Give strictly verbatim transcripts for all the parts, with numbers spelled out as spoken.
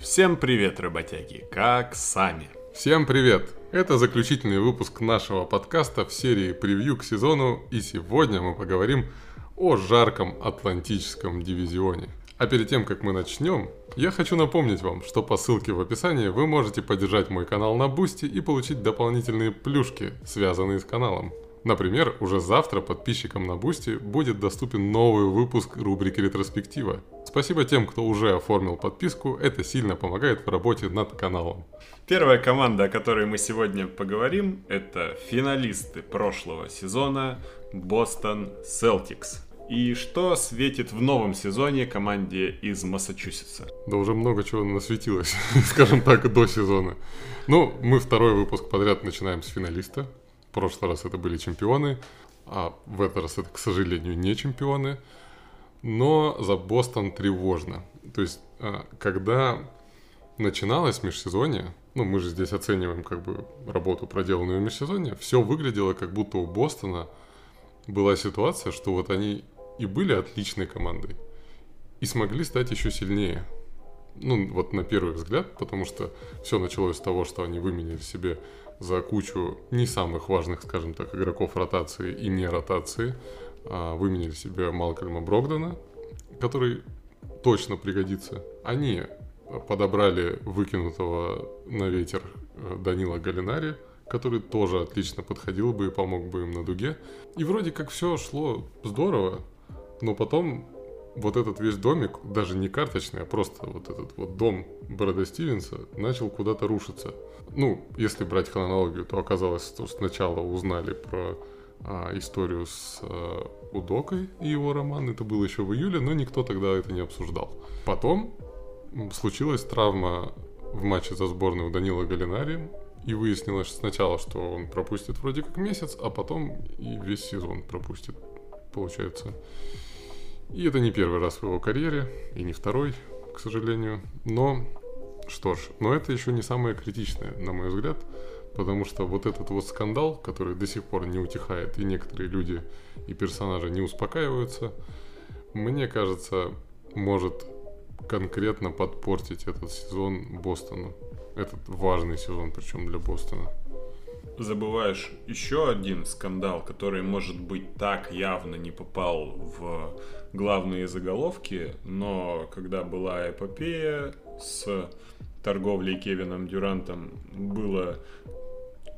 Всем привет, работяги, как сами? Всем привет! Это заключительный выпуск нашего подкаста в серии превью к сезону, и сегодня мы поговорим о жарком атлантическом дивизионе. А перед тем, как мы начнем, я хочу напомнить вам, что по ссылке в описании вы можете поддержать мой канал на Boosty и получить дополнительные плюшки, связанные с каналом. Например, уже завтра подписчикам на Boosty будет доступен новый выпуск рубрики «Ретроспектива». Спасибо тем, кто уже оформил подписку, это сильно помогает в работе над каналом. Первая команда, о которой мы сегодня поговорим, это финалисты прошлого сезона Бостон Селтикс. И что светит в новом сезоне команде из Массачусетса? Да уже много чего насветилось, скажем так, до сезона. Ну, мы второй выпуск подряд начинаем с финалиста. В прошлый раз это были чемпионы, а в этот раз это, к сожалению, не чемпионы. Но за Бостон тревожно. То есть, когда начиналось межсезонье, ну, мы же здесь оцениваем как бы работу, проделанную в межсезонье, все выглядело, как будто у Бостона была ситуация, что вот они и были отличной командой, и смогли стать еще сильнее. Ну, вот на первый взгляд, потому что все началось с того, что они выменили себе за кучу не самых важных, скажем так, игроков ротации и не ротации. Выменили себе Малкольма Брогдена, который точно пригодится. Они подобрали выкинутого на ветер Данила Галинари, который тоже отлично подходил бы и помог бы им на дуге. И вроде как все шло здорово, но потом вот этот весь домик, даже не карточный, а просто вот этот вот дом Брэда Стивенса начал куда-то рушиться. Ну, если брать хронологию, то оказалось, что сначала узнали про а, историю с а, Удокой и его роман. Это было еще в июле, но никто тогда это не обсуждал. Потом случилась травма в матче за сборную у Данила Галинари. И выяснилось сначала, что он пропустит вроде как месяц, а потом и весь сезон пропустит, получается. И это не первый раз в его карьере, и не второй, к сожалению. Но, что ж, но это еще не самое критичное, на мой взгляд, потому что вот этот вот скандал, который до сих пор не утихает, и некоторые люди и персонажи не успокаиваются, мне кажется, может конкретно подпортить этот сезон Бостону. Этот важный сезон, причем для Бостона. Забываешь еще один скандал, который, может быть, так явно не попал в главные заголовки, но когда была эпопея с торговлей Кевином Дюрантом, было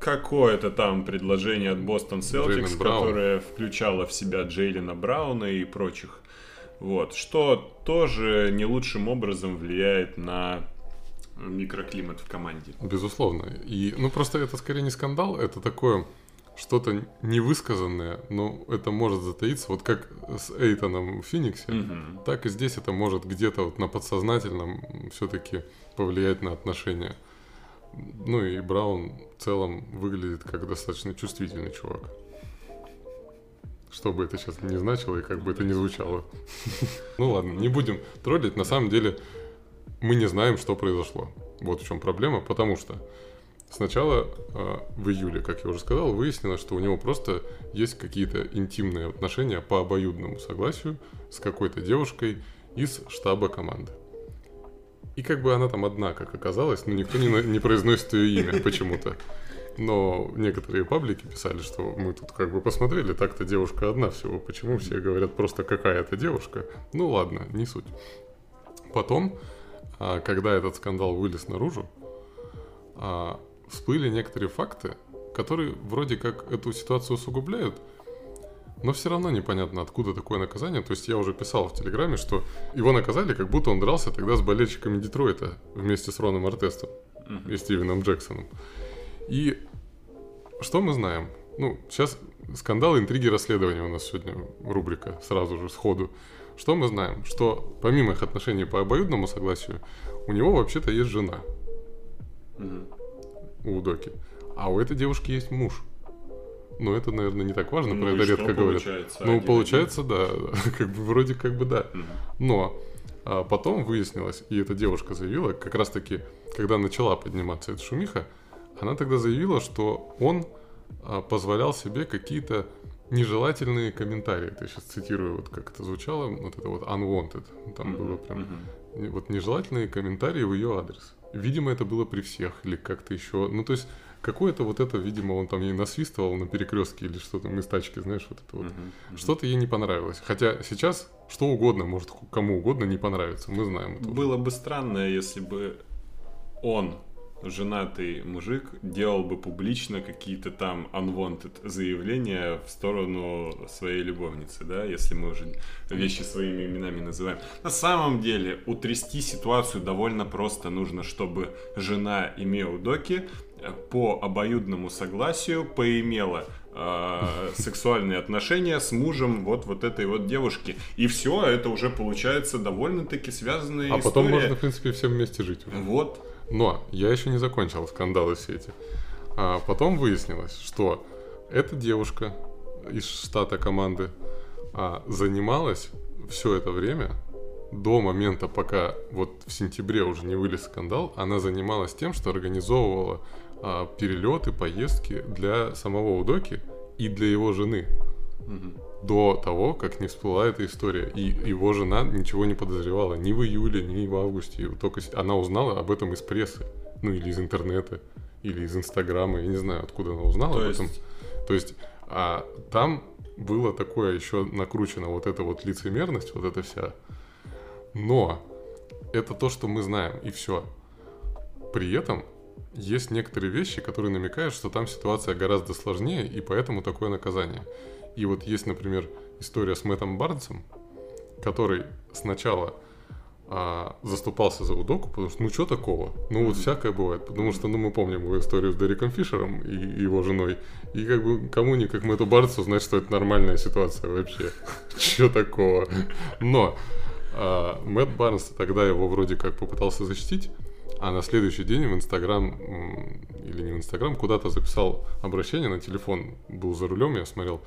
какое-то там предложение от Бостон Селтикс, которое включало в себя Джейлина Брауна и прочих, вот, что тоже не лучшим образом влияет на микроклимат в команде. Безусловно. И, ну, просто это скорее не скандал, это такое что-то невысказанное, но это может затаиться, вот как с Эйтоном в Фениксе, mm-hmm. так и здесь это может где-то вот на подсознательном все-таки повлиять на отношения. Ну и Браун в целом выглядит как достаточно чувствительный чувак. Что бы это сейчас ни значило и как бы это ни звучало. Ну ладно, не будем троллить, на самом деле мы не знаем, что произошло. Вот в чем проблема, потому что сначала э, в июле, как я уже сказал, выяснилось, что у него просто есть какие-то интимные отношения по обоюдному согласию с какой-то девушкой из штаба команды. И как бы она там одна, как оказалось, но никто не, не произносит ее имя почему-то. Но некоторые паблики писали, что мы тут как бы посмотрели, так-то девушка одна всего. Почему все говорят просто какая-то девушка? Ну ладно, не суть. Потом, когда этот скандал вылез наружу, всплыли некоторые факты, которые вроде как эту ситуацию усугубляют, но все равно непонятно, откуда такое наказание. То есть я уже писал в Телеграме, что его наказали, как будто он дрался тогда с болельщиками Детройта вместе с Роном Артестом и Стивеном Джексоном. И что мы знаем? Ну, сейчас скандал, интриги, расследования у нас сегодня рубрика сразу же сходу. Что мы знаем? Что помимо их отношений по обоюдному согласию, у него вообще-то есть жена. Mm-hmm. У Удоки. А у этой девушки есть муж. Но это, наверное, не так важно, ну, про это редко говорят. Ну, один получается, один. Да. Как бы, вроде как бы да. Mm-hmm. Но а потом выяснилось, и эта девушка заявила, как раз-таки, когда начала подниматься эта шумиха, она тогда заявила, что он а, позволял себе какие-то нежелательные комментарии. Я сейчас цитирую, вот как это звучало, вот это вот unwanted. Там mm-hmm. было прям mm-hmm. вот нежелательные комментарии в ее адрес. Видимо, это было при всех или как-то еще. Ну, то есть, какое-то вот это, видимо, он там ей насвистывал на перекрестке или что-то из тачки, знаешь, вот это вот. Mm-hmm. Что-то ей не понравилось. Хотя сейчас что угодно может кому угодно не понравиться. Мы знаем это. Было бы странно, если бы он, женатый мужик, делал бы публично какие-то там unwanted заявления в сторону своей любовницы, да, если мы уже вещи своими именами называем. На самом деле, утрясти ситуацию довольно просто. Нужно, чтобы жена имела Удоки по обоюдному согласию поимела э, сексуальные отношения с мужем вот, вот этой вот девушки. И все, это уже получается довольно-таки связанная история. А потом можно, в принципе, всем вместе жить уже. Вот. Но я еще не закончил скандалы все эти. А потом выяснилось, что эта девушка из штата команды а, занималась все это время, до момента, пока вот в сентябре уже не вылез скандал, она занималась тем, что организовывала а, перелеты, поездки для самого Удоки и для его жены. Угу. До того, как не всплыла эта история. И его жена ничего не подозревала ни в июле, ни в августе. Только она узнала об этом из прессы. Ну, или из интернета, или из Инстаграма. Я не знаю, откуда она узнала То об есть... этом. То есть а, там было такое еще накручено, вот эта вот лицемерность, вот эта вся. Но это то, что мы знаем, и все. При этом есть некоторые вещи, которые намекают, что там ситуация гораздо сложнее, и поэтому такое наказание. И вот есть, например, история с Мэттом Барнсом, который сначала а, заступался за Удоку, потому что ну что такого? Ну вот всякое бывает. Потому что ну, мы помним его историю с Дереком Фишером и, и его женой. И как бы кому-ни как Мэтту Барнсу знать, что это нормальная ситуация вообще. Что такого? Но а, Мэтт Барнс тогда его вроде как попытался защитить, а на следующий день в Инстаграм, или не в Инстаграм, куда-то записал обращение на телефон. Был за рулем, я смотрел,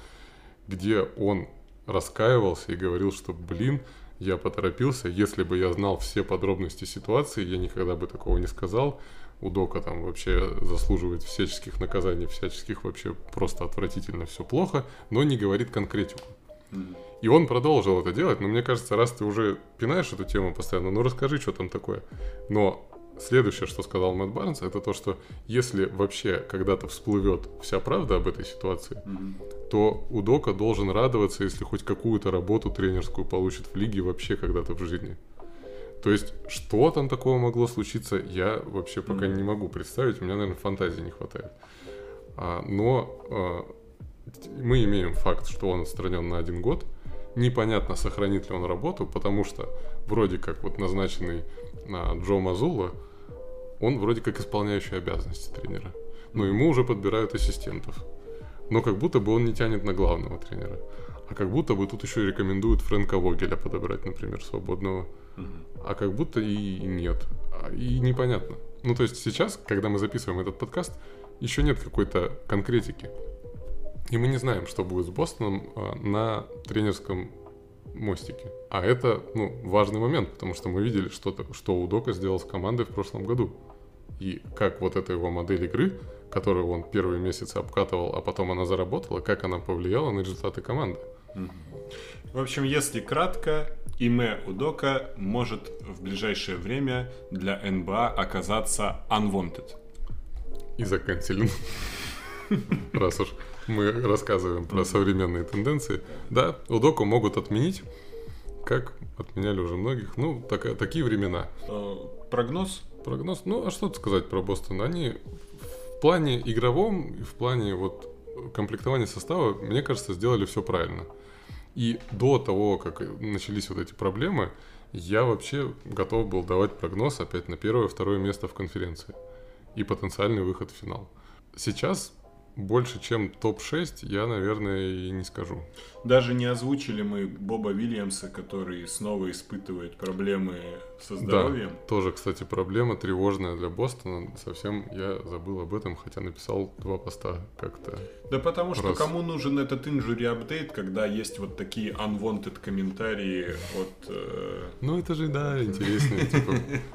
где он раскаивался и говорил, что, блин, я поторопился, если бы я знал все подробности ситуации, я никогда бы такого не сказал. Удока там вообще заслуживает всяческих наказаний, всяческих вообще просто отвратительно все плохо, но не говорит конкретику. Mm-hmm. И он продолжил это делать, но мне кажется, раз ты уже пинаешь эту тему постоянно, ну расскажи, что там такое. Но следующее, что сказал Мэтт Барнс, это то, что если вообще когда-то всплывет вся правда об этой ситуации, mm-hmm. то Удока должен радоваться, если хоть какую-то работу тренерскую получит в лиге вообще когда-то в жизни. То есть, что там такого могло случиться, я вообще пока mm-hmm. не могу представить. У меня, наверное, фантазии не хватает. А, но а, мы имеем факт, что он отстранен на один год. Непонятно, сохранит ли он работу, потому что вроде как вот назначенный а, Джо Мазулло, он вроде как исполняющий обязанности тренера. Но ему уже подбирают ассистентов. Но как будто бы он не тянет на главного тренера. А как будто бы тут еще и рекомендуют Фрэнка Вогеля подобрать, например, свободного. Mm-hmm. А как будто и нет. И непонятно. Ну то есть сейчас, когда мы записываем этот подкаст, еще нет какой-то конкретики. И мы не знаем, что будет с Бостоном на тренерском мостике. А это, ну, важный момент, потому что мы видели, что, что Удока сделал с командой в прошлом году. И как вот эта его модель игры, которую он первые месяцы обкатывал, а потом она заработала, как она повлияла на результаты команды. В общем, если кратко, Име Удока может в ближайшее время для эн би эй оказаться unwanted. И заканчиваем. Раз уж мы рассказываем про современные тенденции. Да, Удоку могут отменить, как отменяли уже многих. Ну, так, такие времена. Прогноз? Прогноз. Ну, а что сказать про Бостон? Они в плане игровом и в плане вот комплектования состава, мне кажется, сделали все правильно. И до того, как начались вот эти проблемы, я вообще готов был давать прогноз опять на первое-второе место в конференции и потенциальный выход в финал. Сейчас больше, чем топ шесть, я, наверное, и не скажу. Даже не озвучили мы Боба Вильямса, который снова испытывает проблемы со здоровьем. Да, тоже, кстати, проблема тревожная для Бостона. Совсем я забыл об этом, хотя написал два поста как-то. Да потому что раз. Кому нужен этот injury апдейт, когда есть вот такие unwanted комментарии от... Ну это же, да, интересно. Типа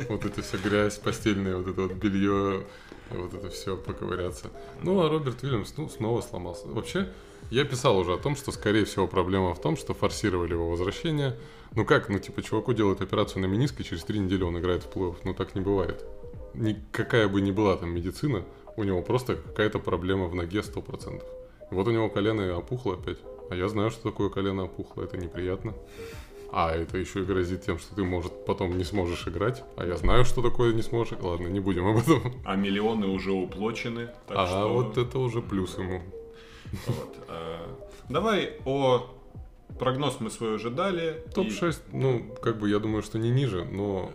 вот эта вся грязь постельная, вот это вот белье... Вот это все поковыряться. Ну, а Роберт Уильямс, ну, снова сломался. Вообще, Я писал уже о том, что, скорее всего, проблема в том, что форсировали его возвращение. Ну как, ну типа чуваку делают операцию на мениск, и через три недели он играет в плей-офф. Ну так не бывает. Никакая бы ни была там медицина, у него просто какая-то проблема в ноге сто процентов. Вот у него колено опухло опять. А я знаю, что такое колено опухло, это неприятно. А это еще и грозит тем, что ты, может, потом не сможешь играть. А я знаю, что такое не сможешь. Ладно, не будем об этом. А миллионы уже уплочены. Так а что... вот это уже плюс ему. Вот. Давай о... Прогноз мы свой уже дали. Топ шесть, и... ну, как бы я думаю, что не ниже, но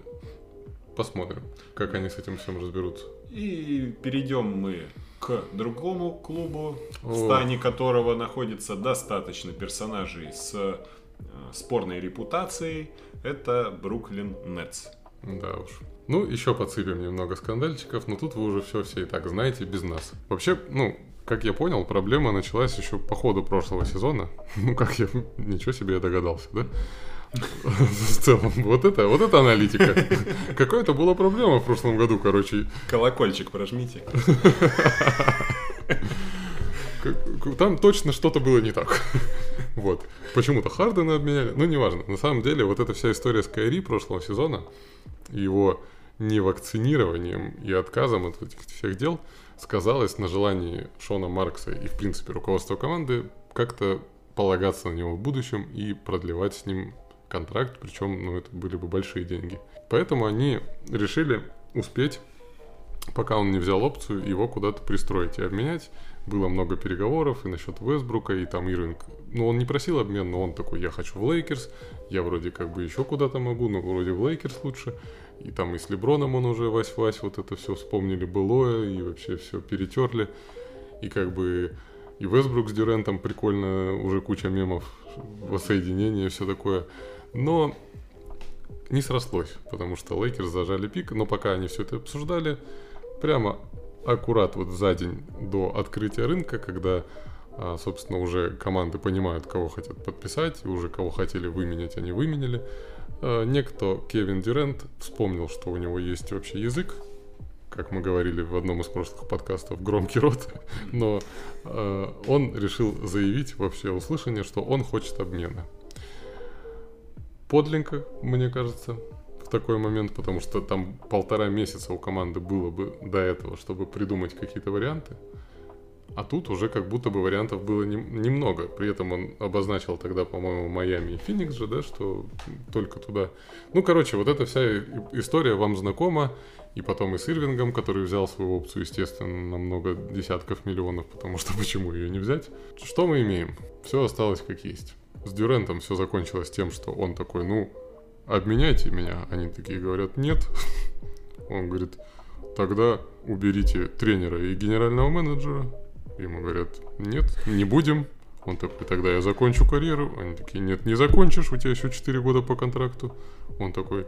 посмотрим, как они с этим всем разберутся. И перейдем мы к другому клубу, о. в стане которого находится достаточно персонажей с... спорной репутацией, это Бруклин Нетс. Да уж. Ну, еще подсыпем немного скандальчиков, но тут вы уже все, все и так знаете без нас. Вообще, ну, как я понял, проблема началась еще по ходу прошлого сезона. Ну, как я... Ничего себе я догадался, да? В целом, вот это, вот это аналитика. Какая-то была проблема в прошлом году, короче. Колокольчик прожмите. Там точно что-то было не так. Вот. Почему-то Хардена обменяли. Ну, неважно. На самом деле, вот эта вся история с Кайри прошлого сезона, его невакцинированием и отказом от этих всех дел сказалось на желании Шона Маркса и, в принципе, руководства команды как-то полагаться на него в будущем и продлевать с ним контракт. Причем, ну, это были бы большие деньги. Поэтому они решили успеть, пока он не взял опцию, его куда-то пристроить и обменять. Было много переговоров и насчет Вестбрука, и там Ирвинг. Ну, он не просил обмен, но он такой, я хочу в Лейкерс, я вроде как бы еще куда-то могу, но вроде в Лейкерс лучше. И там и с Леброном он уже вась-вась, вот это все вспомнили былое, и вообще все перетерли. И как бы и Вестбрук с Дюрентом прикольно, уже куча мемов, воссоединение и все такое. Но не срослось, потому что Лейкерс зажали пик, но пока они все это обсуждали, прямо... аккурат вот за день до открытия рынка, когда, собственно, уже команды понимают, кого хотят подписать, и уже кого хотели выменять, они выменили. Некто Кевин Дюрент вспомнил, что у него есть вообще язык, как мы говорили в одном из прошлых подкастов, громкий рот, но он решил заявить во всеуслышание, что он хочет обмена. Подлинно, мне кажется, такой момент, потому что там полтора месяца у команды было бы до этого, чтобы придумать какие-то варианты, а тут уже как будто бы вариантов было не, немного. При этом он обозначил тогда, по-моему, Майами и Феникс же, да, что только туда. Ну, короче, вот эта вся история вам знакома, и потом и с Ирвингом, который взял свою опцию, естественно, на много десятков миллионов, потому что почему ее не взять? Что мы имеем? Все осталось как есть. С Дюрентом все закончилось тем, что он такой, ну... обменяйте меня. Они такие говорят, нет. Он говорит, тогда уберите тренера и генерального менеджера. Ему говорят, нет, не будем. Он такой, тогда я закончу карьеру. Они такие, нет, не закончишь, у тебя еще четыре года по контракту. Он такой,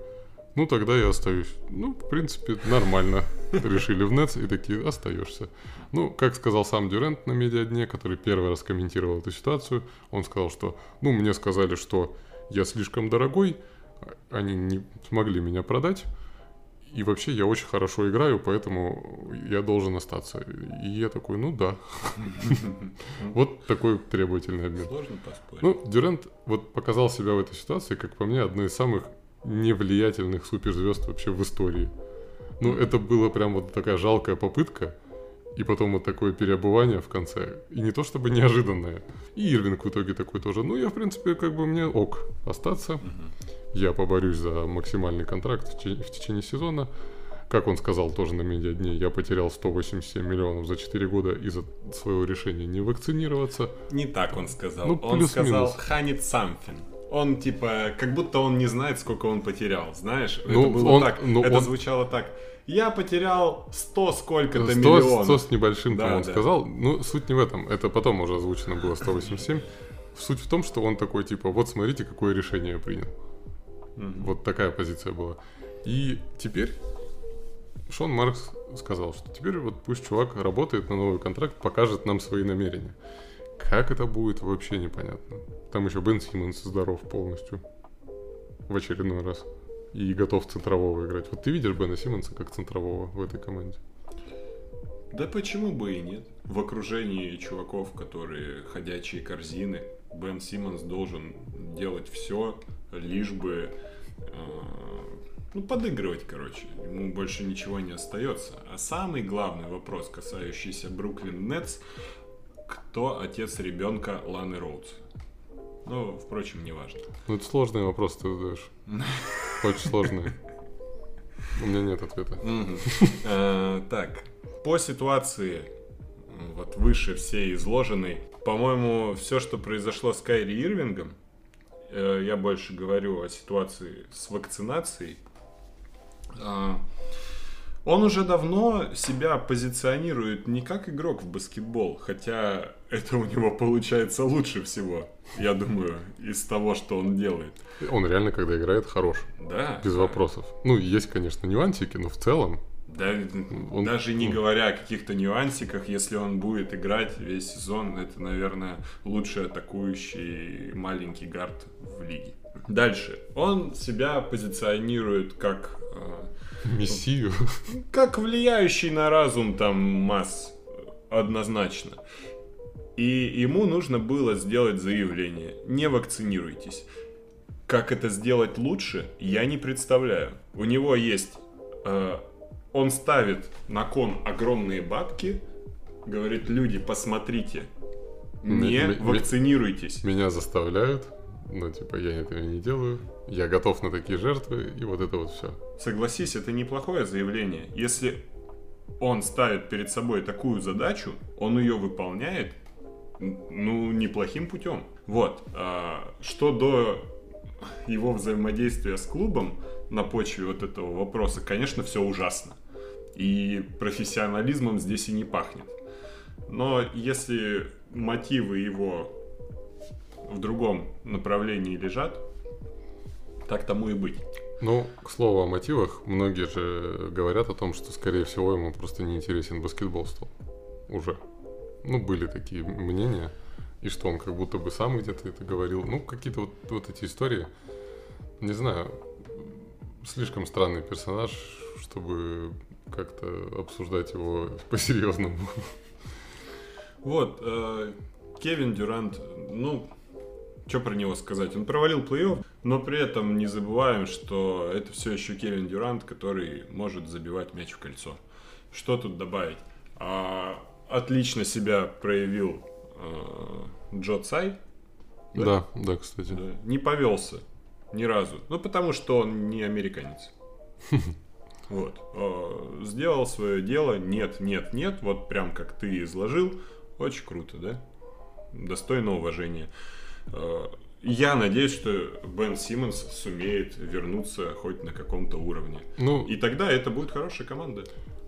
ну тогда я остаюсь. Ну, в принципе, нормально. Решили в Нетс и такие, остаешься. Ну, как сказал сам Дюрент на медиадне, который первый раз комментировал эту ситуацию, он сказал, что, ну, мне сказали, что я слишком дорогой, они не смогли меня продать, и вообще я очень хорошо играю, поэтому я должен остаться. И я такой, ну да. Вот такой требовательный обмен. Сложно поспорить. Ну, Дюрент вот показал себя в этой ситуации, как по мне, одной из самых невлиятельных суперзвезд вообще в истории. Ну, это была прям вот такая жалкая попытка, и потом вот такое переобувание в конце. И не то чтобы неожиданное. И Ирвинг в итоге такой тоже, ну я в принципе как бы мне ок остаться. Я поборюсь за максимальный контракт в, теч- в течение сезона. Как он сказал тоже на медиадне, я потерял сто восемьдесят семь миллионов за четыре года из-за своего решения не вакцинироваться. Не так он сказал. Ну, он сказал «honey something». Он типа, как будто он не знает, сколько он потерял, знаешь? Ну, это было он, так, ну, это он... звучало так. Я потерял сто сколько-то сто, миллионов. сто с небольшим, да, там он да. сказал. Ну, суть не в этом. Это потом уже озвучено было сто восемьдесят семь. Суть в том, что он такой типа, вот смотрите, какое решение я принял. Mm-hmm. Вот такая позиция была. И теперь Шон Маркс сказал, что теперь вот пусть чувак работает на новый контракт, покажет нам свои намерения. Как это будет, вообще непонятно. Там еще Бен Симмонс здоров полностью в очередной раз и готов центрового играть. Вот ты видишь Бена Симмонса как центрового в этой команде? Да почему бы и нет? В окружении чуваков, которые ходячие корзины, Бен Симмонс должен делать все, лишь бы э, ну, подыгрывать, короче. Ему больше ничего не остается. А самый главный вопрос, касающийся Бруклин Нетс, кто отец ребенка Ланы Роудс? Ну, впрочем, не важно. Ну, это сложный вопрос ты задаешь. Очень сложный. У меня нет ответа. Так, по ситуации вот выше всей изложенной, по-моему, все, что произошло с Кайри Ирвингом, я больше говорю о ситуации с вакцинацией, он уже давно себя позиционирует не как игрок в баскетбол, хотя это у него получается лучше всего, я думаю, из того, что он делает. Он реально, когда играет, хорош. Да. Без да. вопросов. Ну, есть, конечно, нюансики, но в целом... Да, он, даже не он... говоря о каких-то нюансиках, если он будет играть весь сезон, это, наверное, лучший атакующий маленький гард в лиге. Дальше. Он себя позиционирует как... Мессию. Как влияющий на разум там масс, однозначно. И ему нужно было сделать заявление: не вакцинируйтесь. Как это сделать лучше, я не представляю. У него есть... Э, он ставит на кон огромные бабки, говорит: люди, посмотрите, не м- вакцинируйтесь. М- меня заставляют. Ну, типа, я этого не делаю, я готов на такие жертвы, и вот это вот все. Согласись, это неплохое заявление. Если он ставит перед собой такую задачу, он ее выполняет, ну, неплохим путем. Вот. А что до его взаимодействия с клубом на почве вот этого вопроса, конечно, все ужасно. И профессионализмом здесь и не пахнет. Но если мотивы его... в другом направлении лежат, так тому и быть. Ну, к слову о мотивах, многие же говорят о том, что, скорее всего, ему просто не интересен баскетбол стал. Уже. Ну, были такие мнения. И что он как будто бы сам где-то это говорил. Ну, какие-то вот, вот эти истории. Не знаю, слишком странный персонаж, чтобы как-то обсуждать его по-серьезному. Вот, э, Кевин Дюрант, ну... Что про него сказать? Он провалил плей-офф, но при этом не забываем, что это все еще Кевин Дюрант, который может забивать мяч в кольцо. Что тут добавить? А, отлично себя проявил а, Джо Цай. Да, да, да, кстати. Да. Не повелся ни разу. Ну, потому что он не американец. Вот. Сделал свое дело. Нет, нет, нет. Вот прям как ты изложил. Очень круто, да? Достойно уважения. Я надеюсь, что Бен Симмонс сумеет вернуться хоть на каком-то уровне. Ну, и тогда это будет хорошая команда.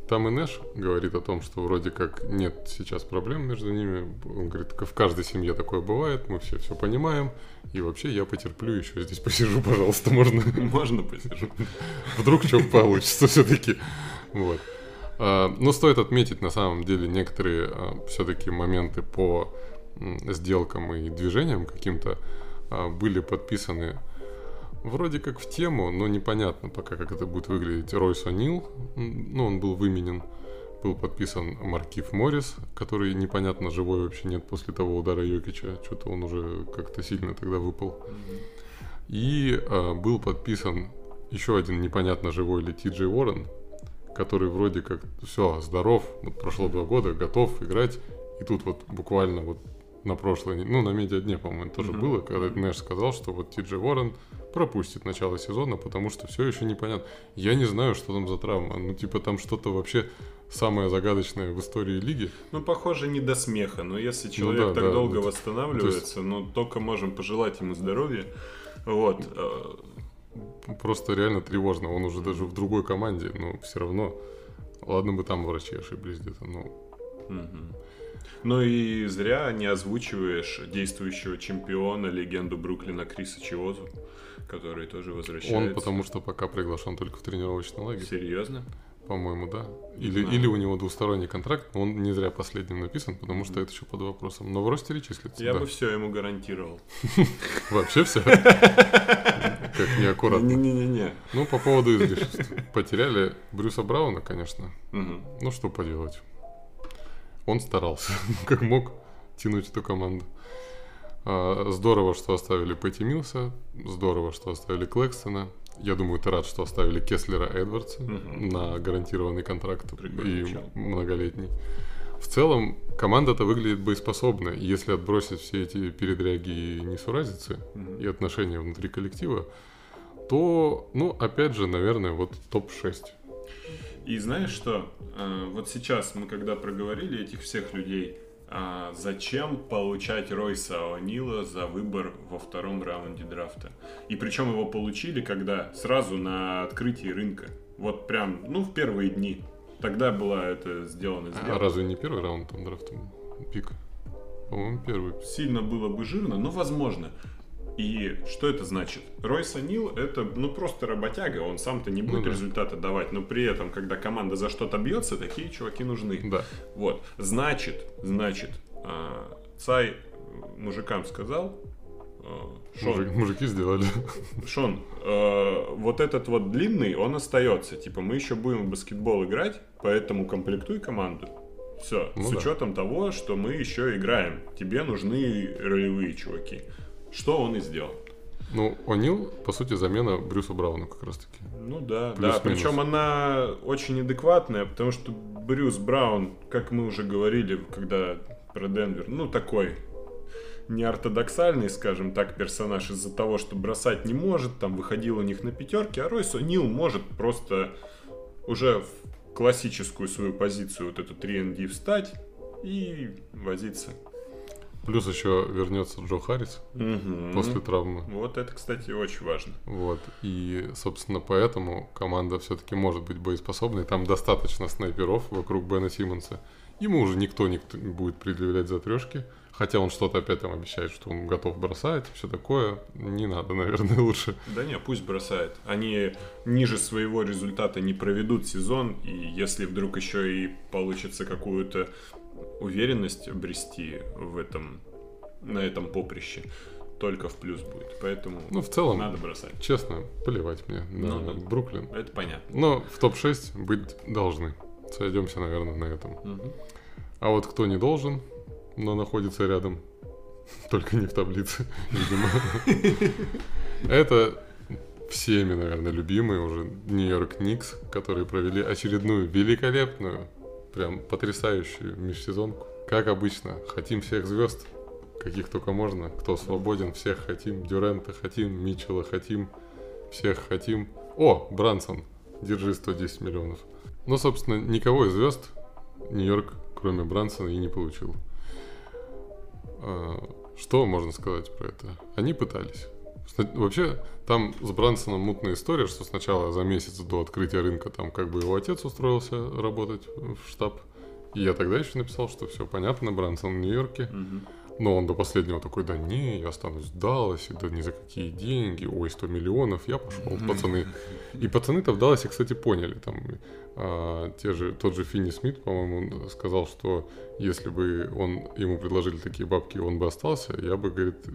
Там и Нэш говорит о том, что вроде как нет сейчас проблем между ними. Он говорит, в каждой семье такое бывает, мы все все понимаем. И вообще я потерплю еще, здесь посижу, пожалуйста, можно? Можно посижу. Вдруг что получится все-таки. Вот. Но стоит отметить на самом деле некоторые все-таки моменты по... сделкам и движениям каким-то были подписаны вроде как в тему, но непонятно пока, как это будет выглядеть. Ройс О'Нил, ну, он был выменен, был подписан Маркиф Моррис, который непонятно, живой вообще нет после того удара Йокича, что-то он уже как-то сильно тогда выпал. И а, был подписан еще один непонятно, живой ли Ти Джей Уоррен, который вроде как все, здоров, вот прошло два года, готов играть, и тут вот буквально вот на прошлой, ну, на медиадне, по-моему, тоже mm-hmm. было, когда Нэш сказал, что вот Ти Джей Уоррен пропустит начало сезона, потому что все еще непонятно. Я не знаю, что там за травма. Ну, типа, там что-то вообще самое загадочное в истории лиги. Ну, похоже, не до смеха. Но если человек ну, да, так да, долго да, восстанавливается, то есть... ну, только можем пожелать ему здоровья. Вот. Просто реально тревожно. Он уже даже в другой команде, но все равно. Ладно бы там врачи ошиблись где-то, но... Mm-hmm. Ну и зря не озвучиваешь действующего чемпиона, легенду Бруклина Криса Чиозу, который тоже возвращается. Он потому что пока приглашен только в тренировочный лагерь. Серьезно? По-моему, да. Или, или у него двусторонний контракт, но он не зря последним написан, потому что это еще под вопросом. Но в ростере числится. Я да. бы все ему гарантировал. Вообще все? Как неаккуратно. Не-не-не. Ну, по поводу излишеств. Потеряли Брюса Брауна, конечно. Ну, что поделать. он старался, как мог тянуть эту команду. Здорово, что оставили Пэтти Милса, здорово, что оставили Клэкстона. Я думаю, ты рад, что оставили Кеслера Эдвардса mm-hmm. на гарантированный контракт Прикольный и чел. многолетний. В целом, команда-то выглядит боеспособно. Если отбросить все эти передряги и несуразицы mm-hmm. и отношения внутри коллектива, то, ну, опять же, наверное, вот топ шесть. И знаешь что? Вот сейчас мы когда проговорили этих всех людей, а зачем получать Ройса О'Нила за выбор во втором раунде драфта? И причем его получили, когда сразу на открытии рынка. Вот прям, ну, в первые дни. Тогда было это сделано. сделано. А разве не первый раунд там драфтом пик? По-моему, первый. Сильно было бы жирно, но возможно. И что это значит? Ройс О'Нил — это, ну, просто работяга, он сам-то не будет ну, да. результата давать, но при этом, когда команда за что-то бьется, такие чуваки нужны. Да. Вот. Значит, значит, Цай мужикам сказал... Шон, мужики сделали. Шон, э, вот этот вот длинный, он остается. Типа, мы еще будем в баскетбол играть, поэтому комплектуй команду. Все, ну, с да. учетом того, что мы еще играем. Тебе нужны ролевые чуваки. Что он и сделал. Ну, О'Нил, по сути, замена Брюсу Брауну как раз-таки. Ну да, Плюс, да. Минус. Причем она очень адекватная, потому что Брюс Браун, как мы уже говорили, когда про Денвер, ну такой неортодоксальный, скажем так, персонаж из-за того, что бросать не может, там выходил у них на пятерки, а Ройс О'Нил может просто уже в классическую свою позицию, вот эту три эн ди, встать и возиться. Плюс еще вернется Джо Харрис угу. после травмы. Вот это, кстати, очень важно. Вот. И, собственно, поэтому команда все-таки может быть боеспособной. Там достаточно снайперов вокруг Бена Симмонса. Ему уже никто не будет предъявлять за трешки. Хотя он что-то опять там обещает, что он готов бросать, все такое. Не надо, наверное, лучше. Да не, пусть бросает. Они ниже своего результата не проведут сезон. И если вдруг еще и получится какую-то уверенность обрести в этом, на этом поприще, только в плюс будет. Поэтому ну, в целом, надо бросать. Честно, плевать мне на ну, да. Бруклин. Это понятно. Но в топ шесть быть должны. Сойдемся, наверное, на этом. Угу. А вот кто не должен, но находится рядом, только не в таблице, видимо. Это всеми, наверное, любимые уже Нью-Йорк Никс, которые провели очередную великолепную, прям потрясающую межсезонку. Как обычно, хотим всех звезд, каких только можно. Кто свободен, всех хотим. Дюрента хотим, Митчелла хотим, всех хотим. О, Брансон, держи сто десять миллионов. Но, собственно, никого из звезд Нью-Йорк, кроме Брансона, и не получил. Что можно сказать про это? Они пытались. Вообще, там с Брансоном мутная история, что сначала за месяц до открытия рынка там как бы его отец устроился работать в штаб. И я тогда еще написал, что все понятно, Брансон в Нью-Йорке. Угу. Но он до последнего такой, да не, я останусь в Далласе, да ни за какие деньги, ой, сто миллионов, я пошел, пацаны. И пацаны-то в Далласе, кстати, поняли. Там, а, те же, тот же Финни Смит, по-моему, сказал, что если бы он, ему предложили такие бабки, он бы остался, я бы, говорит,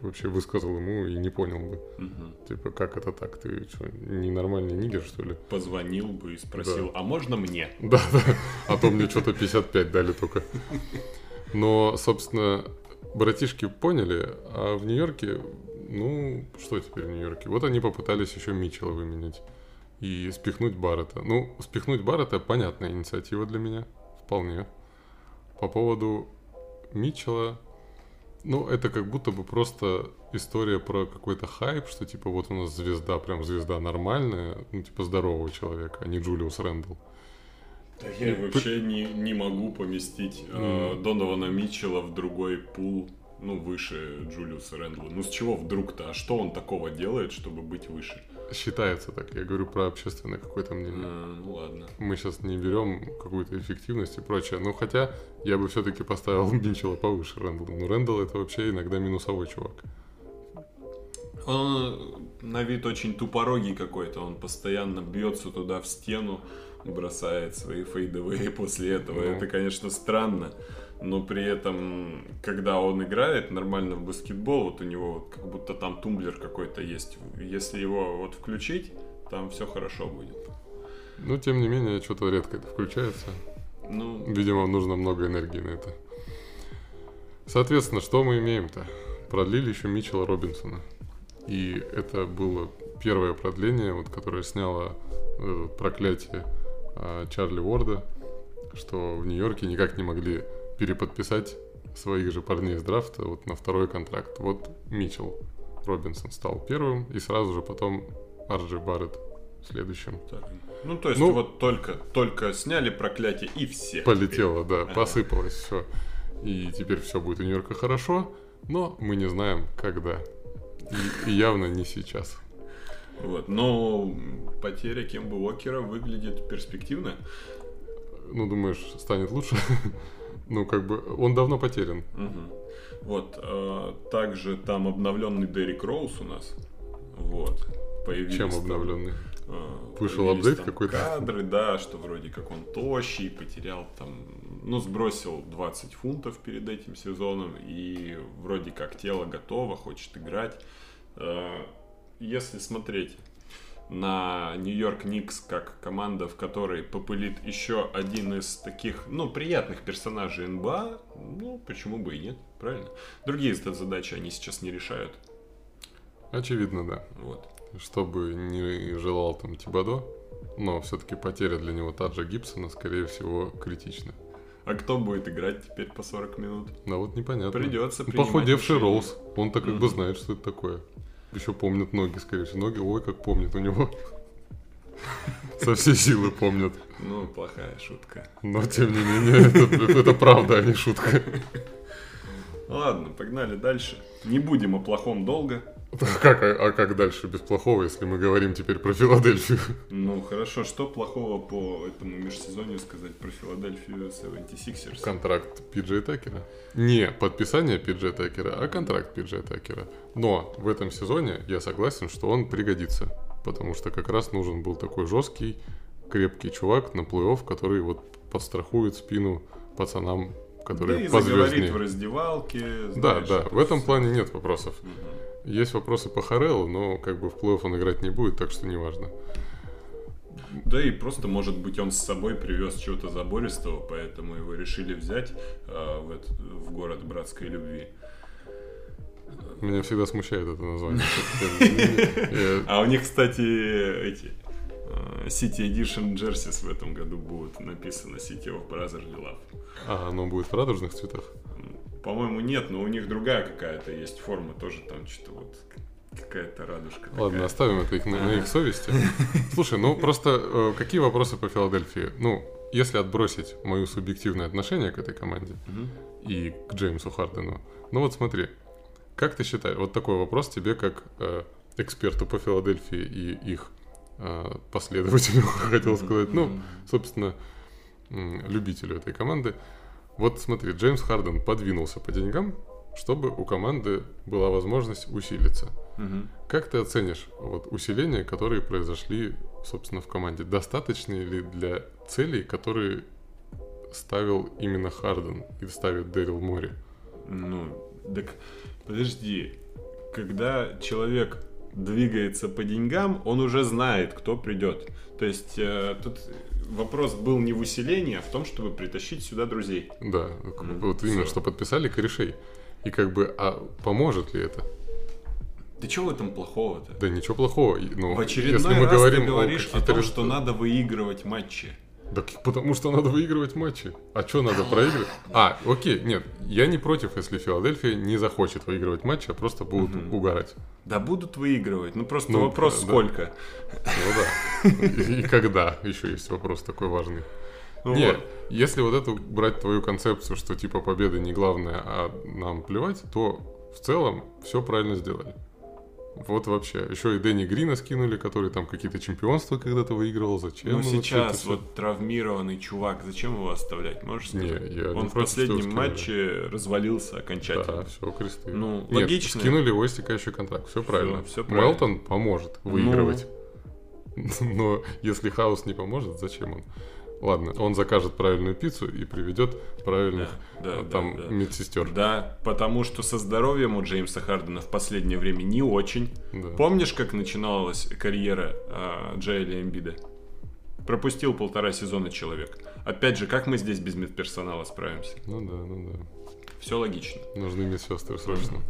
вообще высказал ему и не понял бы. Угу. Типа, как это так? Ты что, ненормальный нигер, что ли? Позвонил бы и спросил, да. а можно мне? Да, да, а то мне что-то пятьдесят пять дали только. Но, собственно, братишки поняли, а в Нью-Йорке, ну, что теперь в Нью-Йорке? Вот они попытались еще Митчелла выменять и спихнуть Баррета. Ну, спихнуть Баррета – понятная инициатива для меня, вполне. По поводу Митчелла, ну, это как будто бы просто история про какой-то хайп, что типа вот у нас звезда, прям звезда нормальная, ну, типа здорового человека, а не Джулиус Рэндалл. Да я и вообще п... не, не могу поместить mm. э, Донована Митчелла в другой пул, ну, выше Джулиуса Рэндалла. Ну, с чего вдруг-то? А что он такого делает, чтобы быть выше? Считается так. Я говорю про общественное какое-то мнение. А, ну, ладно. Мы сейчас не берем какую-то эффективность и прочее. Ну, хотя я бы все-таки поставил Митчелла повыше Рэндалла. Но Рэндалл — это вообще иногда минусовой чувак. Он на вид очень тупорогий какой-то. Он постоянно бьется туда в стену, бросает свои фейдовые после этого. Ну. Это, конечно, странно, но при этом, когда он играет нормально в баскетбол, вот у него вот как будто там тумблер какой-то есть. Если его вот включить, там все хорошо будет. Ну, тем не менее, что-то редко это включается. Ну... Видимо, нужно много энергии на это. Соответственно, что мы имеем-то? Продлили еще Митчелла Робинсона. И это было первое продление, вот, которое сняло э, проклятие э, Чарли Уорда, что в Нью-Йорке никак не могли переподписать своих же парней с драфта вот, на второй контракт. Вот Митчелл Робинсон стал первым, и сразу же потом Арджи Барретт следующим. Ну, то есть, ну, вот только, только сняли проклятие и все. Полетело, теперь. Да, ага. Посыпалось все. И теперь все будет у Нью-Йорка хорошо, но мы не знаем, когда. И, и явно не сейчас. Вот, но потеря Кембы Уокера выглядит перспективно. Ну, думаешь, станет лучше? Ну, как бы, он давно потерян. Угу. Вот, э, также там обновленный Деррик Роуз у нас. Вот. Появились Чем обновленный? Там, Вышел апдейт какой-то. Кадры, да, что вроде как он тощий, потерял там, ну, сбросил двадцать фунтов перед этим сезоном, и вроде как тело готово, хочет играть. Если смотреть на Нью-Йорк Никс как команда, в которой попылит еще один из таких, ну, приятных персонажей эн би эй, ну, почему бы и нет, правильно? Другие задачи они сейчас не решают. Очевидно, да. Вот. Чтобы не желал там Тибадо, но все-таки потеря для него Таджа Гибсона, скорее всего, критична. А кто будет играть теперь по сорок минут? Да вот непонятно. Придется принимать. Похудевший Роуз, он так как mm-hmm. бы знает, что это такое. Еще помнят ноги, скорее всего. Ноги, ой, как помнят у него. Со всей силы помнят. Ну, плохая шутка. Но, тем не менее, это правда, а не шутка. Ладно, погнали дальше. Не будем о плохом долго. Как, а, а как дальше без плохого, если мы говорим теперь про Филадельфию? Ну хорошо, что плохого по этому межсезонью сказать про Филадельфию севенти сиксерс? Контракт Пи Джей Такера. Не подписание Пи Джей Такера, а контракт Пи Джей Такера. Но в этом сезоне я согласен, что он пригодится. Потому что как раз нужен был такой жесткий, крепкий чувак на плей-офф, который вот подстрахует спину пацанам, которые да позвезднее. Да и заговорит в раздевалке. Знаешь, да, да, в этом все... плане нет вопросов. Угу. Есть вопросы по Хареллу, но как бы в плей-офф он играть не будет, так что неважно. Да и просто, может быть, он с собой привез чего-то забористого, поэтому его решили взять э, в, этот, в город братской любви. Меня всегда смущает это название. А у них, кстати, эти City Edition Jerseys в этом году будут написано City of Brotherly Love. А, оно будет в радужных цветах? По-моему, нет, но у них другая какая-то есть форма, тоже там что-то вот какая-то радужка. Ладно, такая. Оставим это их, на, на их совести. Слушай, ну просто э, какие вопросы по Филадельфии? Ну, если отбросить мое субъективное отношение к этой команде угу. и к Джеймсу Хардену. Ну вот смотри, как ты считаешь, вот такой вопрос тебе как э, эксперту по Филадельфии и их э, последователю, хотел сказать, ну, собственно, э, любителю этой команды. Вот смотри, Джеймс Харден подвинулся по деньгам, чтобы у команды была возможность усилиться. Угу. Как ты оценишь вот, усиления, которые произошли, собственно, в команде? Достаточны ли для целей, которые ставил именно Харден и ставит Дэрил Мори? Ну, так подожди. Когда человек двигается по деньгам, он уже знает, кто придет. То есть э, тут... Вопрос был не в усилении, а в том, чтобы притащить сюда друзей. Да, mm-hmm. вот именно, Все. Что подписали корешей. И как бы, а поможет ли это? Да чего в этом плохого-то? Да ничего плохого. Ну, в очередной если мы раз говорим ты говоришь о, о том, реш... что надо выигрывать матчи. Да потому что надо выигрывать матчи. А что надо проигрывать? А, окей, нет, я не против, если Филадельфия не захочет выигрывать матчи, а просто будут угу. угорать. Да будут выигрывать, ну просто ну, вопрос да, сколько. Ну да, и, и когда, еще есть вопрос такой важный. Ну, нет, вот. Если вот эту брать твою концепцию, что типа победа не главное, а нам плевать, то в целом все правильно сделали. Вот вообще. Еще и Дэнни Грина скинули, который там какие-то чемпионства когда-то выигрывал. Зачем? Ну сейчас вот все? Травмированный чувак, зачем его оставлять? Можешь сказать? Не, я Он в последнем матче развалился окончательно. Да, все, кресты. Ну, Нет, логично. Скинули его истекающий контракт. Все правильно. Все, все правильно. Мелтон поможет выигрывать. Ну. Но если Хаус не поможет, зачем он? Ладно, он закажет правильную пиццу и приведет правильных да, да, там да, да. медсестер. Да, потому что со здоровьем у Джеймса Хардена в последнее время не очень. Да. Помнишь, как начиналась карьера э, Джоэля Эмбида? Пропустил полтора сезона человек. Опять же, как мы здесь без медперсонала справимся? Ну да, ну да. Все логично. Нужны медсестры срочно.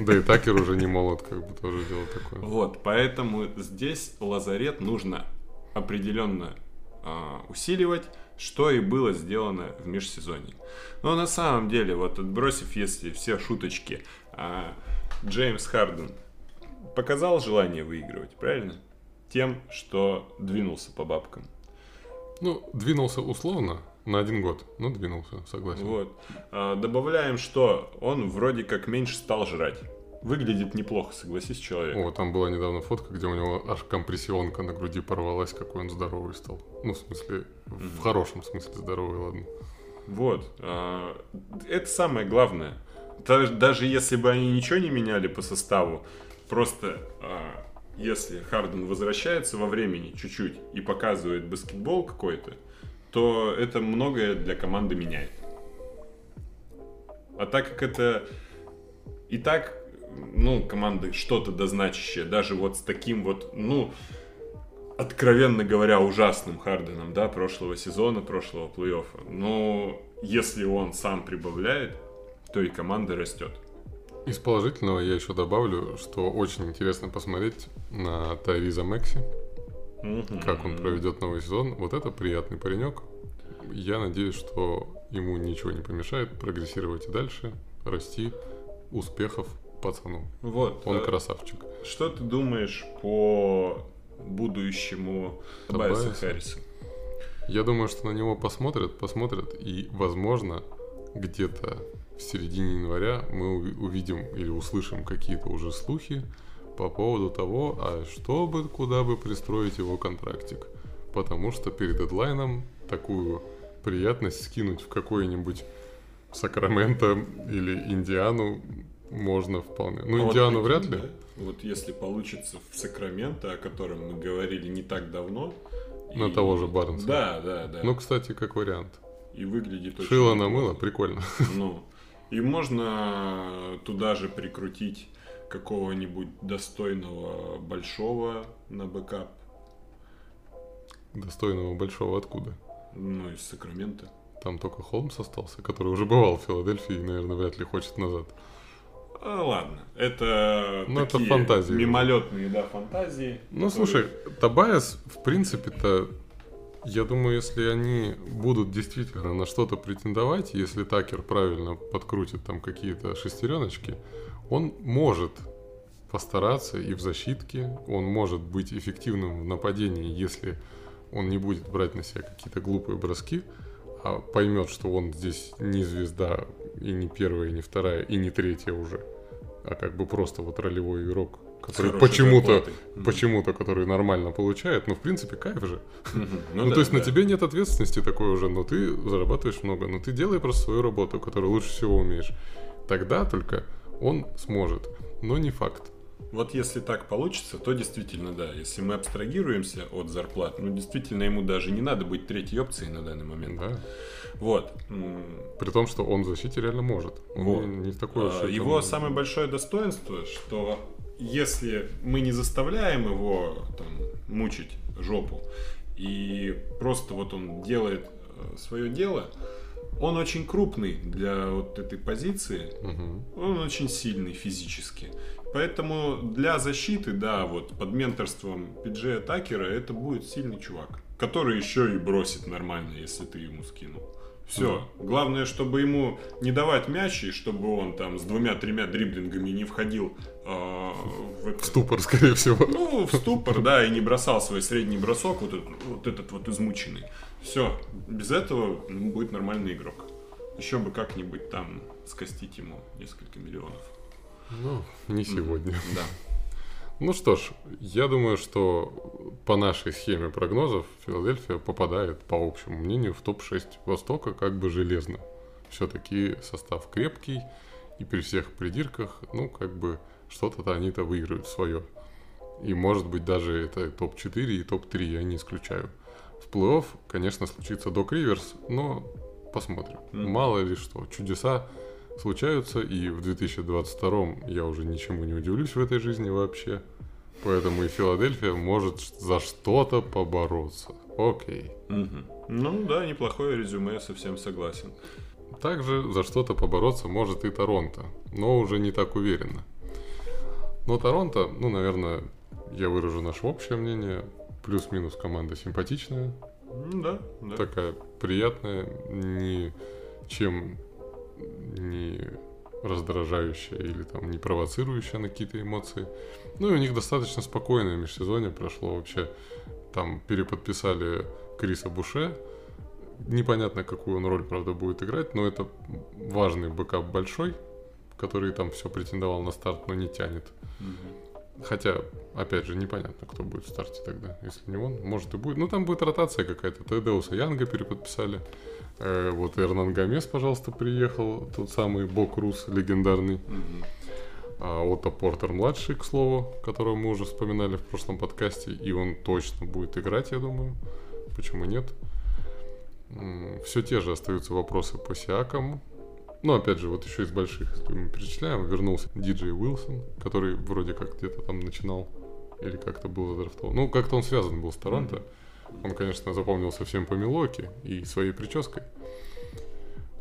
Да и Такер уже не молод, как бы тоже делал такое. Вот, поэтому здесь лазарет нужно определенно э, усиливать, что и было сделано в межсезонье. Но на самом деле, вот отбросив, если все шуточки, э, Джеймс Харден показал желание выигрывать, правильно? Тем, что двинулся по бабкам. Ну, двинулся условно. На один год. Ну, двинулся, согласен. Вот. Добавляем, что он вроде как меньше стал жрать. Выглядит неплохо, согласись, человек. О, там была недавно фотка, где у него аж компрессионка на груди порвалась, какой он здоровый стал. Ну, в смысле, mm-hmm. в хорошем смысле здоровый, ладно. Вот. Это самое главное. Даже если бы они ничего не меняли по составу, просто... Если Харден возвращается во времени чуть-чуть и показывает баскетбол какой-то, то это многое для команды меняет. А так как это и так, ну, команды что-то дозначащее, даже вот с таким вот, ну, откровенно говоря, ужасным Харденом, да, прошлого сезона, прошлого плей-оффа, но если он сам прибавляет, то и команда растет. Из положительного я еще добавлю, что очень интересно посмотреть на Тайриза Макси, mm-hmm. как он проведет новый сезон. Вот это приятный паренек. Я надеюсь, что ему ничего не помешает прогрессировать и дальше, расти. Успехов пацану. Вот, он а красавчик. Что ты думаешь по будущему Тобайаса Харриса? Я думаю, что на него посмотрят, посмотрят и, возможно, где-то в середине января мы увидим или услышим какие-то уже слухи по поводу того, а что бы, куда бы пристроить его контрактик. Потому что перед дедлайном такую приятность скинуть в какой-нибудь Сакраменто или Индиану можно вполне. Ну, а Индиану вот, вряд ли. Да? Вот если получится в Сакраменто, о котором мы говорили не так давно. На и... того же Барнса. Да, да, да. Ну, кстати, как вариант. И выглядит очень... Шило на мыло, прикольно. Ну, и можно туда же прикрутить какого-нибудь достойного большого на бэкап. Достойного большого откуда? Ну, из Сакрамента. Там только Холмс остался, который уже бывал в Филадельфии и, наверное, вряд ли хочет назад. А, ладно, это ну, такие это фантазии. Мимолетные, да, фантазии. Ну, которые... слушай, Тобайас, в принципе-то... Я думаю, если они будут действительно на что-то претендовать, если Такер правильно подкрутит там какие-то шестереночки, он может постараться и в защитке, он может быть эффективным в нападении, если он не будет брать на себя какие-то глупые броски, а поймет, что он здесь не звезда, и не первая, и не вторая, и не третья уже, а как бы просто вот ролевой игрок, который почему-то, почему-то, который нормально получает, но в принципе кайф же. Mm-hmm. Ну, ну да, то есть да. На тебе нет ответственности такой уже, но ты зарабатываешь много, но ты делай просто свою работу, которую лучше всего умеешь. Тогда только он сможет, но не факт. Вот если так получится, то действительно да, если мы абстрагируемся от зарплат, ну действительно ему даже не надо быть третьей опцией на данный момент. Да. Вот. При том, что он в защите реально может. Он вот. не, не такой а, его там... самое большое достоинство, что если мы не заставляем его там, мучить жопу, и просто вот он делает свое дело, он очень крупный для вот этой позиции, угу. он очень сильный физически. Поэтому для защиты, да, вот под менторством Пи Джея Такера это будет сильный чувак, который еще и бросит нормально, если ты ему скинул. Все. Да. Главное, чтобы ему не давать мяч, и чтобы он там с двумя-тремя дриблингами не входил э, в, это... в ступор, скорее всего. Ну, в ступор, да, и не бросал свой средний бросок, вот этот вот, этот вот измученный. Все. Без этого будет нормальный игрок. Еще бы как-нибудь там скостить ему несколько миллионов. Ну, не сегодня. Mm-hmm. Да. Ну что ж, я думаю, что по нашей схеме прогнозов Филадельфия попадает, по общему мнению, в топ шесть Востока как бы железно. Все-таки состав крепкий, и при всех придирках, ну, как бы, что-то-то они-то выиграют свое. И, может быть, даже это топ четыре и топ три, я не исключаю. В плей-офф, конечно, случится Док Риверс, но посмотрим. Mm-hmm. Мало ли что, чудеса случаются, и в две тысячи двадцать втором я уже ничему не удивлюсь в этой жизни вообще. Поэтому и Филадельфия может за что-то побороться. Окей. Угу. Ну да, неплохое резюме, совсем согласен. Также за что-то побороться может и Торонто, но уже не так уверенно. Но Торонто, ну, наверное, я выражу наше общее мнение, плюс-минус команда симпатичная. Да, да. Такая приятная, ничем не раздражающая или там не провоцирующая на какие-то эмоции. Ну и у них достаточно спокойное межсезонье прошло вообще. Там переподписали Криса Буше. Непонятно, какую он роль, правда, будет играть, но это важный бэкап большой, который там все претендовал на старт, но не тянет. Mm-hmm. Хотя, опять же, непонятно, кто будет в старте тогда. Если не он, может и будет. Ну, там будет ротация какая-то. Тедеуса Янга переподписали. Э, вот Эрнан Гомес, пожалуйста, приехал. Тот самый Бок Рус легендарный. Mm-hmm. А, Отто Портер-младший, к слову, которого мы уже вспоминали в прошлом подкасте. И он точно будет играть, я думаю. Почему нет? Все те же остаются вопросы по Сиакаму. Но опять же, вот еще из больших, если мы перечисляем, вернулся Ди Джей Уилсон, который вроде как где-то там начинал или как-то был задрафтован. Ну, как-то он связан был с Торонто. Он, конечно, запомнился всем по Милуоки и своей прической.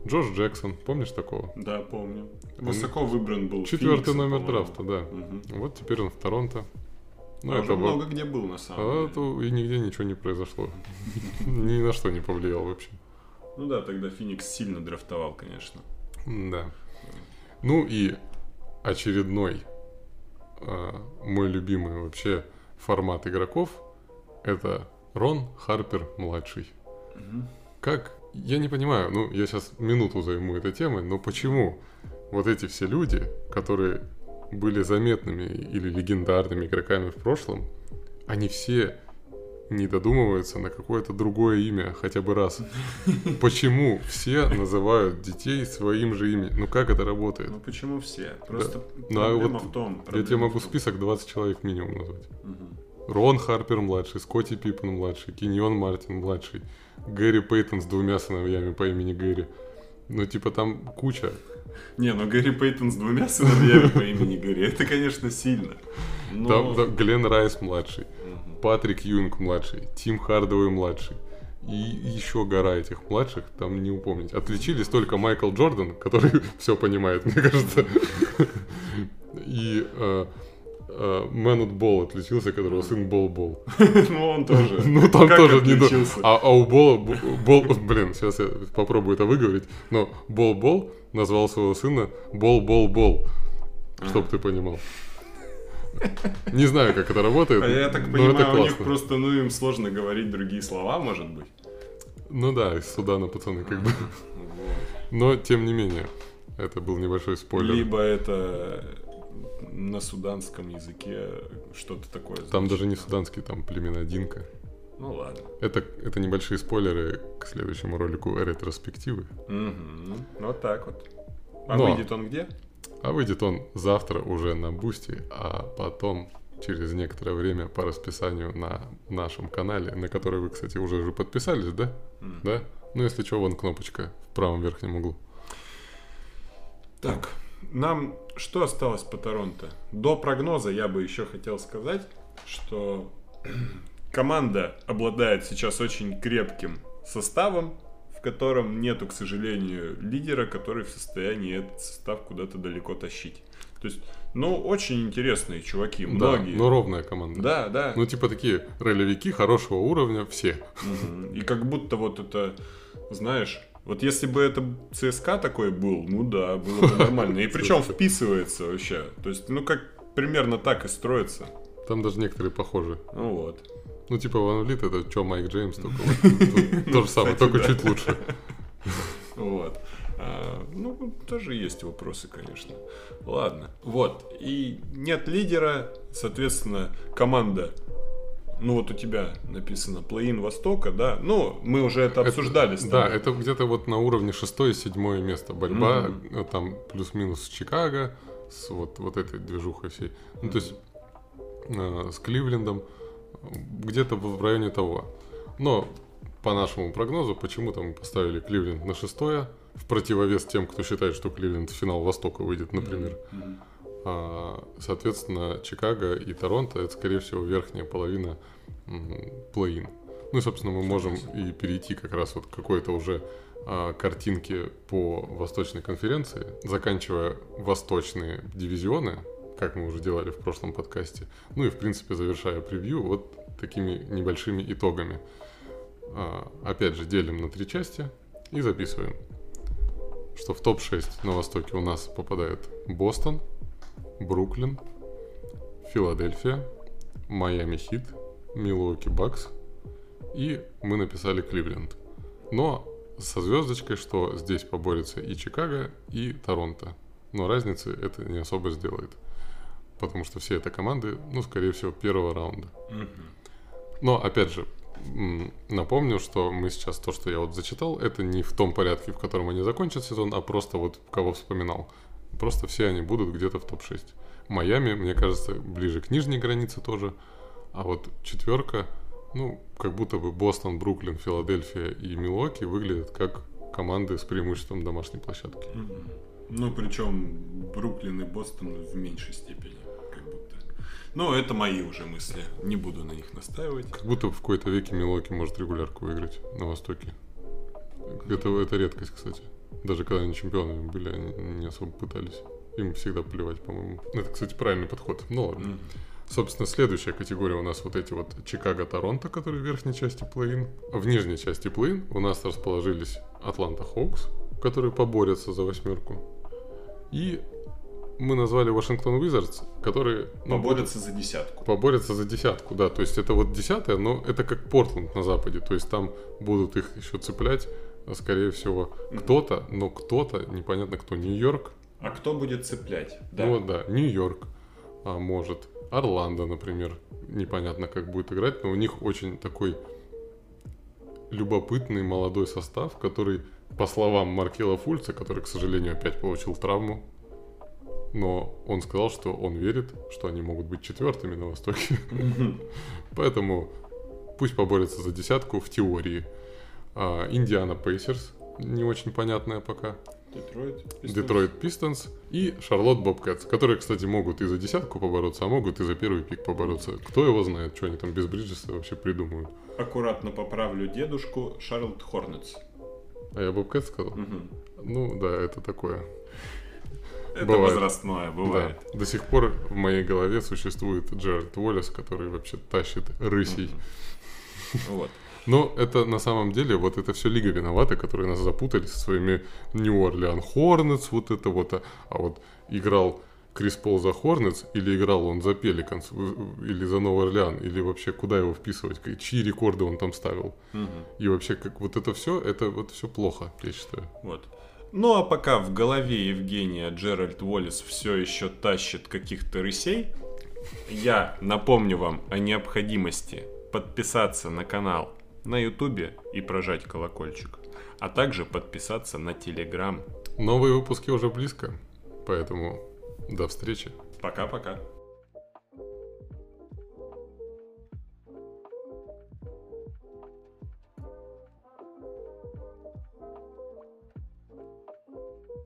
Джош Джексон, помнишь такого? Да, помню. Высоко он выбран был. Четвертый Феникс, номер по-моему. Драфта, да. Угу. Вот теперь он в Торонто. Ну, это много б... где был, на самом а, деле. И нигде ничего не произошло. Ни на что не повлиял вообще. Ну да, тогда Феникс сильно драфтовал, конечно. Да. Ну и очередной э, мой любимый вообще формат игроков — это Рон Харпер-младший. Угу. Как? Я не понимаю, ну я сейчас минуту займу этой темой, но почему вот эти все люди, которые были заметными или легендарными игроками в прошлом, они все не додумываются на какое-то другое имя хотя бы раз. Почему все называют детей своим же именем? Ну как это работает? Ну почему все? Просто да. Проблема ну, а вот в том. Проблема я тебе могу список двадцать человек минимум назвать. Угу. Рон Харпер-младший, Скотти Пиппен-младший, Киньон Мартин-младший, Гэри Пейтон с двумя сыновьями по имени Гэри. Ну типа там куча. Не, ну Гэри Пейтон с двумя сыновьями по имени Гэри, это, конечно, сильно. Но... Там, там Глен Райс-младший, uh-huh. Патрик Юинг-младший, Тим Хардавей-младший и еще гора этих младших, там не упомнить. Отличились только Майкл Джордан, который все понимает, мне кажется. И Мэн от Бол отличился, которого сын Бол-Бол. Ну он тоже. Ну там тоже не отличился. А у Бола, блин, сейчас я попробую это выговорить, но Бол-Бол назвал своего сына Бол-Бол-Бол. Чтоб ты понимал. Не знаю, как это работает. А я так понимаю, у них просто, ну, им сложно говорить другие слова, может быть. Ну да, из Судана, пацаны, как бы. Но, тем не менее, это был небольшой спойлер. Либо это на суданском языке что-то такое. Там даже не суданский, там племенодинка. Ну ладно. Это, это небольшие спойлеры к следующему ролику ретроспективы. Угу. Вот так вот. А Но, выйдет он где? А выйдет он завтра уже на Boosty, а потом через некоторое время по расписанию на нашем канале, на который вы, кстати, уже, уже подписались, да? Mm. Да? Ну, если что, вон кнопочка в правом верхнем углу. Так, нам что осталось по Торонто? До прогноза я бы еще хотел сказать, что... Команда обладает сейчас очень крепким составом, в котором нету, к сожалению, лидера, который в состоянии этот состав куда-то далеко тащить. То есть, ну, очень интересные чуваки, многие. Да, но ровная команда. Да, да. Ну, типа такие ролевики хорошего уровня все. Угу. И как будто вот это, знаешь... Вот если бы это ЦСКА такой был, ну да, было бы нормально. И причем вписывается вообще. То есть, ну, как примерно так и строится. Там даже некоторые похожи. Ну вот. Ну, типа, Ван Влит — это чё, Майк Джеймс, только то же самое, только чуть лучше. Вот. Ну, тоже есть вопросы, конечно. Ладно. Вот. И нет лидера, соответственно, команда. Ну, вот у тебя написано плей-ин Востока, да? Ну, мы уже это обсуждали. Да, это где-то вот на уровне шестое и седьмое место. Борьба там плюс-минус с Чикаго, с вот этой движухой всей. Ну, то есть с Кливлендом. Где-то в районе того. Но по нашему прогнозу почему-то мы поставили Кливленд на шестое, в противовес тем, кто считает, что Кливленд в финал Востока выйдет, например. Mm-hmm. Соответственно, Чикаго и Торонто — это, скорее всего, верхняя половина плей-ин. Ну и, собственно, мы можем и перейти как раз вот к какой-то уже а, картинке по Восточной конференции, заканчивая восточные дивизионы, как мы уже делали в прошлом подкасте, ну и, в принципе, завершая превью вот такими небольшими итогами. А, опять же, делим на три части и записываем, что в топ шесть на Востоке у нас попадает Бостон, Бруклин, Филадельфия, Майами Хит, Милуоки Бакс, и мы написали Кливленд. Но со звездочкой, что здесь поборется и Чикаго, и Торонто. Но разницы это не особо сделает. Потому что все это команды, ну, скорее всего, первого раунда. Но, опять же, напомню, что мы сейчас то, что я вот зачитал, это не в том порядке, в котором они закончат сезон, а просто вот кого вспоминал. Просто все они будут где-то в топ шесть. Майами, мне кажется, ближе к нижней границе тоже. А вот четверка... Ну, как будто бы Бостон, Бруклин, Филадельфия и Милуоки выглядят как команды с преимуществом домашней площадки. Mm-hmm. Ну, причем Бруклин и Бостон в меньшей степени, как будто. Но это мои уже мысли, не буду на них настаивать. Как будто в какой-то веке Милуоки может регулярку выиграть на Востоке. Mm-hmm. Это, это редкость, кстати. Даже когда они чемпионами были, они не особо пытались. Им всегда плевать, по-моему. Это, кстати, правильный подход. Ну ладно. Mm-hmm. Собственно, следующая категория у нас вот эти вот Чикаго-Торонто, которые в верхней части плей-ин. В нижней части плей-ин у нас расположились Атланта Хоукс, которые поборются за восьмерку. И мы назвали Вашингтон Уизардс, которые... Поборются ну, за десятку. Поборются за десятку, да. То есть это вот десятая, но это как Портленд на западе. То есть там будут их еще цеплять, скорее всего, mm-hmm. кто-то, но кто-то, непонятно кто, Нью-Йорк. А кто будет цеплять? Да. Ну да, Нью-Йорк а, может... Орландо, например, непонятно, как будет играть, но у них очень такой любопытный молодой состав, который, по словам Маркела Фульца, который, к сожалению, опять получил травму, но он сказал, что он верит, что они могут быть четвертыми на Востоке. Поэтому пусть поборются за десятку в теории. Индиана Пейсерс, не очень понятная пока. Детройт Пистонс и Шарлотт Бобкэтс, которые, кстати, могут и за десятку побороться, а могут и за первый пик побороться. Кто его знает, что они там без Бриджеса вообще придумывают. Аккуратно поправлю дедушку, Шарлотт Хорнетс. А я Бобкэтс сказал? Угу. Ну да, это такое. Это бывает. Возрастное, бывает. Да. До сих пор в моей голове существует Джерард Уоллес, который вообще тащит рысей. Угу. Вот. Но это на самом деле, вот это все лига виновата, которые нас запутали со своими Нью-Орлеан Хорнетс, вот это вот. А, а вот играл Крис Пол за Хорнетс, или играл он за Пеликанс, или за Новый Орлеан, или вообще куда его вписывать, чьи рекорды он там ставил. Угу. И вообще, как вот это все, это вот все плохо, я считаю. Вот. Ну а пока в голове Евгения Джеральд Уоллес все еще тащит каких-то рысей, я напомню вам о необходимости подписаться на канал на ютубе и прожать колокольчик, а также подписаться на телеграм. Новые выпуски уже близко, поэтому до встречи. Пока-пока.